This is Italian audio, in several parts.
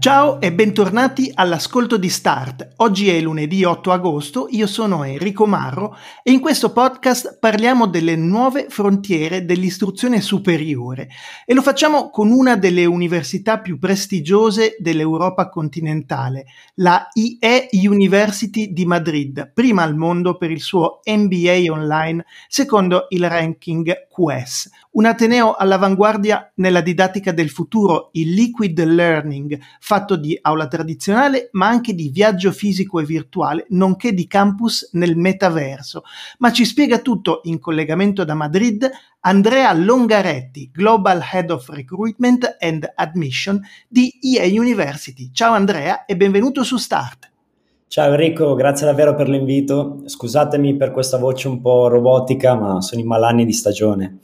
Ciao e bentornati all'ascolto di Start. Oggi è lunedì 8 agosto, io sono Enrico Marro e in questo podcast parliamo delle nuove frontiere dell'istruzione superiore e lo facciamo con una delle università più prestigiose dell'Europa continentale, la IE University di Madrid, prima al mondo per il suo MBA online secondo il ranking QS. Un ateneo all'avanguardia nella didattica del futuro, il liquid learning, fatto di aula tradizionale ma anche di viaggio fisico e virtuale, nonché di campus nel metaverso. Ma ci spiega tutto in collegamento da Madrid Andrea Longaretti, Global Head of Recruitment and Admission di IE University. Ciao Andrea e benvenuto su Start. Ciao Enrico, grazie davvero per l'invito. Scusatemi per questa voce un po' robotica, ma sono in malanni di stagione.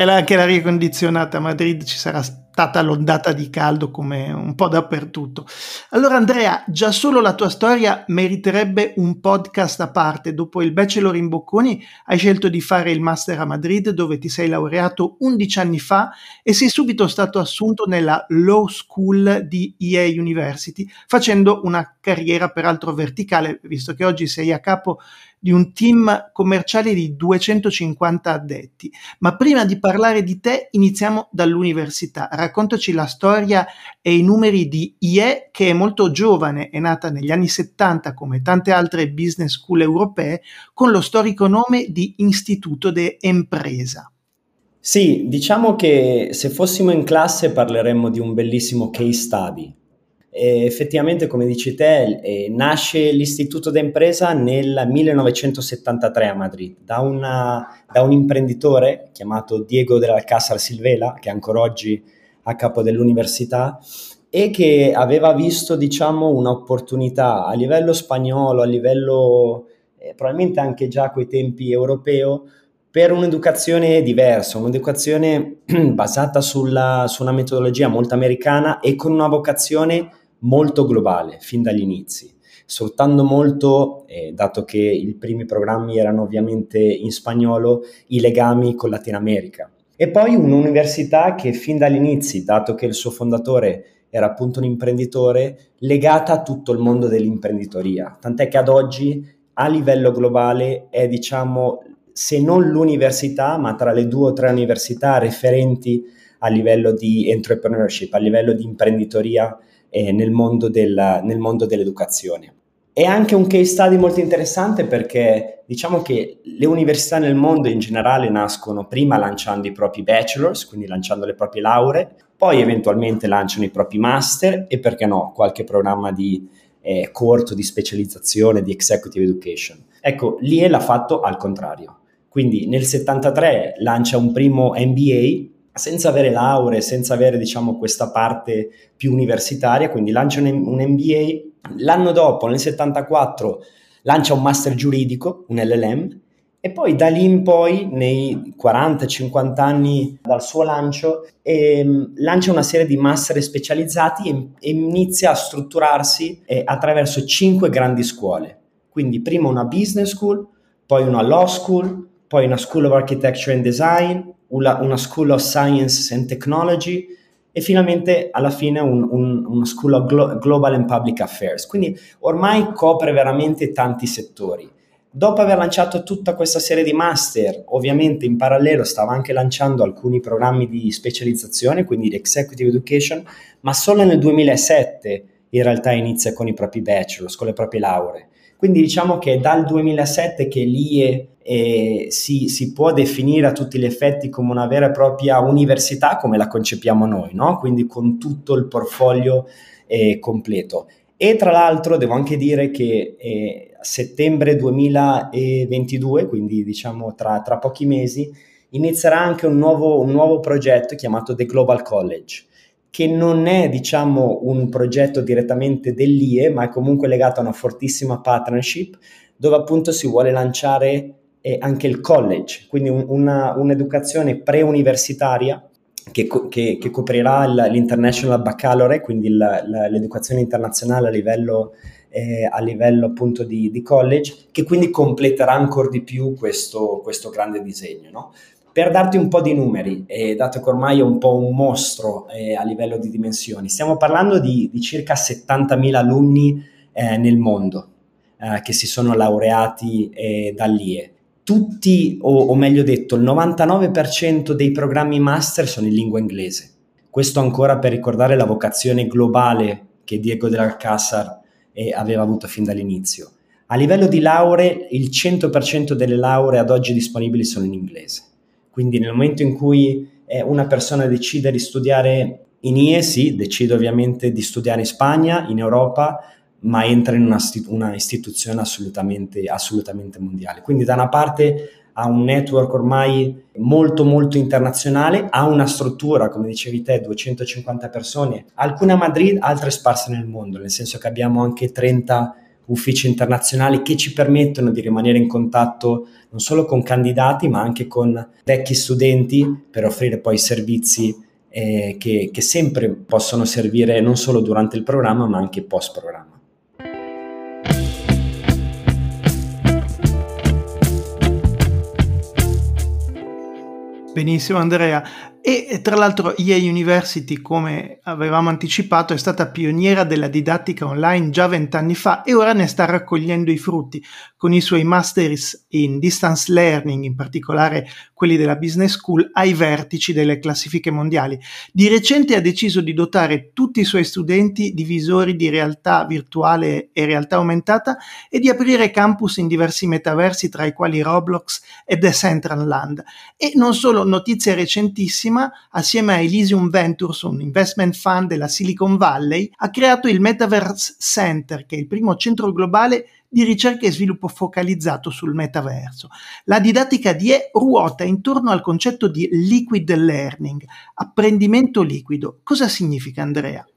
E anche l'aria condizionata a Madrid, ci sarà stata l'ondata di caldo come un po' dappertutto. Allora Andrea, già solo la tua storia meriterebbe un podcast a parte. Dopo il bachelor in Bocconi hai scelto di fare il master a Madrid, dove ti sei laureato 11 anni fa e sei subito stato assunto nella Law School di IE University, facendo una carriera peraltro verticale, visto che oggi sei a capo di un team commerciale di 250 addetti. Ma prima di parlare di te, iniziamo dall'università. Raccontaci la storia e i numeri di IE, che è molto giovane, è nata negli anni 70 come tante altre business school europee, con lo storico nome di Istituto de Empresa. Sì, diciamo che se fossimo in classe parleremmo di un bellissimo case study. E effettivamente, come dici te, nasce l'Istituto d'Impresa nel 1973 a Madrid da un imprenditore chiamato Diego del Alcázar Silvela, che è ancora oggi a capo dell'università e che aveva visto, diciamo, un'opportunità a livello spagnolo, a livello probabilmente anche già a quei tempi europeo, per un'educazione diversa, un'educazione basata su una metodologia molto americana e con una vocazione molto globale fin dagli inizi, sfruttando molto, dato che i primi programmi erano ovviamente in spagnolo, i legami con Latina America. E poi un'università che fin dagli inizi, dato che il suo fondatore era appunto un imprenditore, legata a tutto il mondo dell'imprenditoria, tant'è che ad oggi a livello globale è, diciamo, se non l'università, ma tra le 2 o 3 università referenti a livello di entrepreneurship, a livello di imprenditoria nel mondo dell'educazione. È anche un case study molto interessante perché diciamo che le università nel mondo in generale nascono prima lanciando i propri bachelors, quindi lanciando le proprie lauree, poi eventualmente lanciano i propri master e, perché no, qualche programma di corto di specializzazione, di executive education. Ecco, l'IE l'ha fatto al contrario. Quindi nel 73 lancia un primo MBA senza avere lauree, senza avere, diciamo, questa parte più universitaria, quindi lancia un MBA. L'anno dopo, nel 74, lancia un master giuridico, un LLM, e poi da lì in poi, nei 40-50 anni dal suo lancio, lancia una serie di master specializzati e inizia a strutturarsi attraverso 5 grandi scuole. Quindi prima una business school, poi una law school, poi una School of Architecture and Design, una School of Science and Technology e finalmente alla fine una School of Global and Public Affairs. Quindi ormai copre veramente tanti settori. Dopo aver lanciato tutta questa serie di master, ovviamente in parallelo stava anche lanciando alcuni programmi di specializzazione, quindi di executive education, ma solo nel 2007 in realtà inizia con i propri bachelor, con le proprie lauree. Quindi diciamo che è dal 2007 che l'IE si può definire a tutti gli effetti come una vera e propria università come la concepiamo noi, no? Quindi con tutto il portfolio completo. E tra l'altro devo anche dire che a settembre 2022, quindi diciamo tra pochi mesi, inizierà anche un nuovo progetto chiamato The Global College, che non è, diciamo, un progetto direttamente dell'IE, ma è comunque legato a una fortissima partnership dove appunto si vuole lanciare anche il college, quindi un'educazione pre-universitaria che coprirà l'International Baccalaureate, quindi l'educazione internazionale a livello appunto di college, che quindi completerà ancora di più questo grande disegno, no? Per darti un po' di numeri, dato che ormai è un po' un mostro a livello di dimensioni, stiamo parlando di circa 70.000 alunni nel mondo che si sono laureati dall'IE. Tutti, o meglio detto, il 99% dei programmi master sono in lingua inglese. Questo ancora per ricordare la vocazione globale che Diego del Alcázar aveva avuto fin dall'inizio. A livello di lauree, il 100% delle lauree ad oggi disponibili sono in inglese. Quindi nel momento in cui una persona decide di studiare in IE, sì, decide ovviamente di studiare in Spagna, in Europa, ma entra in una istituzione assolutamente mondiale. Quindi da una parte ha un network ormai molto molto internazionale, ha una struttura, come dicevi te, 250 persone, alcune a Madrid, altre sparse nel mondo, nel senso che abbiamo anche 30 uffici internazionali che ci permettono di rimanere in contatto non solo con candidati ma anche con vecchi studenti per offrire poi servizi che sempre possono servire non solo durante il programma ma anche post programma. Benissimo Andrea, e tra l'altro IE University, come avevamo anticipato, è stata pioniera della didattica online già 20 anni fa e ora ne sta raccogliendo i frutti con i suoi masters in distance learning, in particolare quelli della business school, ai vertici delle classifiche mondiali. Di recente ha deciso di dotare tutti i suoi studenti di visori di realtà virtuale e realtà aumentata e di aprire campus in diversi metaversi, tra i quali Roblox e Decentraland. E non solo, notizia recentissima, assieme a Elysium Ventures, un investment fund della Silicon Valley, ha creato il Metaverse Center, che è il primo centro globale di ricerca e sviluppo focalizzato sul metaverso. La didattica di IE ruota intorno al concetto di liquid learning, apprendimento liquido. Cosa significa, Andrea?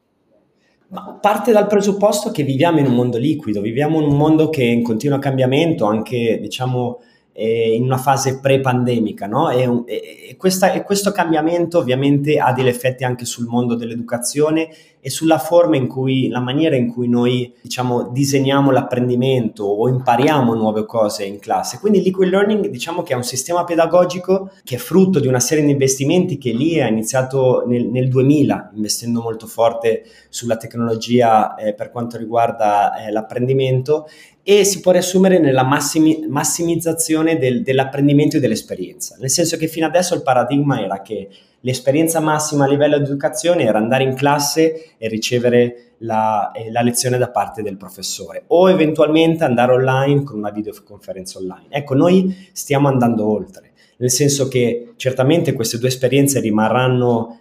Ma parte dal presupposto che viviamo in un mondo liquido, viviamo in un mondo che è in continuo cambiamento, anche diciamo in una fase pre-pandemica, no? E questo cambiamento ovviamente ha degli effetti anche sul mondo dell'educazione e sulla forma in cui, la maniera in cui noi diciamo disegniamo l'apprendimento o impariamo nuove cose in classe. Quindi il liquid learning diciamo che è un sistema pedagogico che è frutto di una serie di investimenti che l'IE ha iniziato nel 2000, investendo molto forte sulla tecnologia per quanto riguarda l'apprendimento, e si può riassumere nella massimizzazione dell'apprendimento e dell'esperienza, nel senso che fino adesso il paradigma era che l'esperienza massima a livello di educazione era andare in classe e ricevere la lezione da parte del professore, o eventualmente andare online con una videoconferenza online. Ecco, noi stiamo andando oltre, nel senso che certamente queste due esperienze rimarranno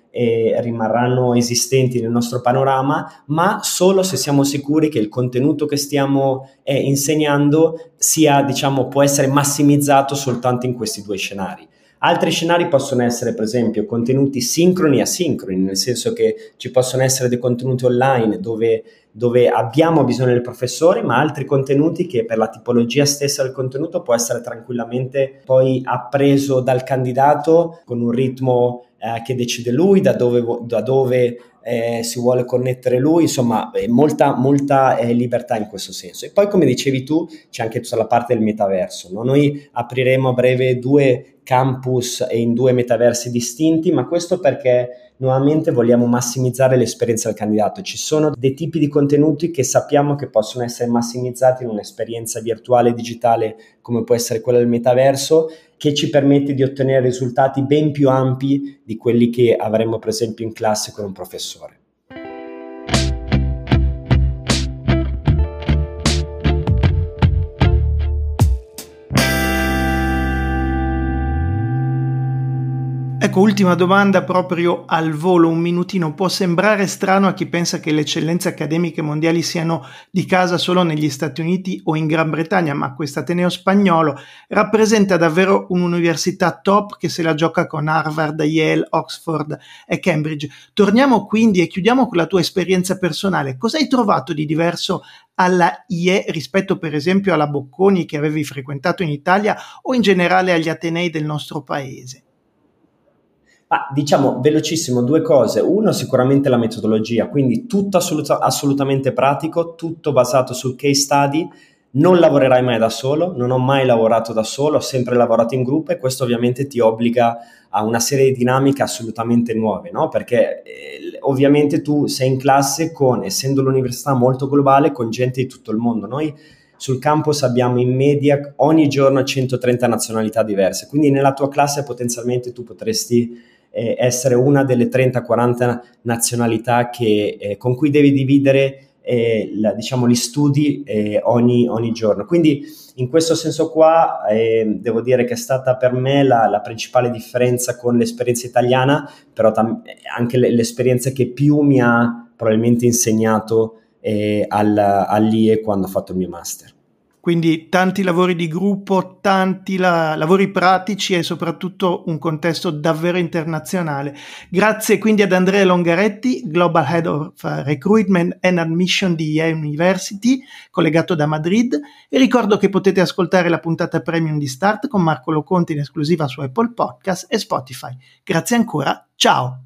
esistenti nel nostro panorama, ma solo se siamo sicuri che il contenuto che stiamo insegnando sia, diciamo, può essere massimizzato soltanto in questi due scenari. Altri scenari possono essere, per esempio, contenuti sincroni e asincroni, nel senso che ci possono essere dei contenuti online dove abbiamo bisogno del professore, ma altri contenuti che per la tipologia stessa del contenuto può essere tranquillamente poi appreso dal candidato con un ritmo che decide lui, da dove si vuole connettere lui, insomma molta libertà in questo senso. E poi, come dicevi tu, c'è anche tutta la parte del metaverso, no? Noi apriremo a breve 2 campus e in 2 metaversi distinti, ma questo perché nuovamente vogliamo massimizzare l'esperienza del candidato. Ci sono dei tipi di contenuti che sappiamo che possono essere massimizzati in un'esperienza virtuale e digitale come può essere quella del metaverso, che ci permette di ottenere risultati ben più ampi di quelli che avremmo per esempio in classe con un professore. Ecco, ultima domanda proprio al volo, un minutino. Può sembrare strano a chi pensa che le eccellenze accademiche mondiali siano di casa solo negli Stati Uniti o in Gran Bretagna, ma quest'ateneo spagnolo rappresenta davvero un'università top che se la gioca con Harvard, Yale, Oxford e Cambridge. Torniamo quindi e chiudiamo con la tua esperienza personale. Cosa hai trovato di diverso alla IE rispetto per esempio alla Bocconi che avevi frequentato in Italia o in generale agli atenei del nostro paese? Ma diciamo velocissimo due cose. Uno, sicuramente la metodologia, quindi tutto assolutamente pratico, tutto basato sul case study. Non lavorerai mai da solo, non ho mai lavorato da solo, ho sempre lavorato in gruppo, e questo ovviamente ti obbliga a una serie di dinamiche assolutamente nuove, no? Perché ovviamente tu sei in classe con, essendo l'università molto globale, con gente di tutto il mondo. Noi sul campus abbiamo in media ogni giorno 130 nazionalità diverse, quindi nella tua classe potenzialmente tu potresti essere una delle 30-40 nazionalità che, con cui devi dividere diciamo gli studi ogni giorno. Quindi in questo senso qua devo dire che è stata per me la principale differenza con l'esperienza italiana, però anche l'esperienza che più mi ha probabilmente insegnato all'IE quando ho fatto il mio master. Quindi tanti lavori di gruppo, tanti lavori pratici e soprattutto un contesto davvero internazionale. Grazie quindi ad Andrea Longaretti, Global Head of Recruitment and Admission di IE University, collegato da Madrid, e ricordo che potete ascoltare la puntata premium di Start con Marco Loconti in esclusiva su Apple Podcast e Spotify. Grazie ancora, ciao!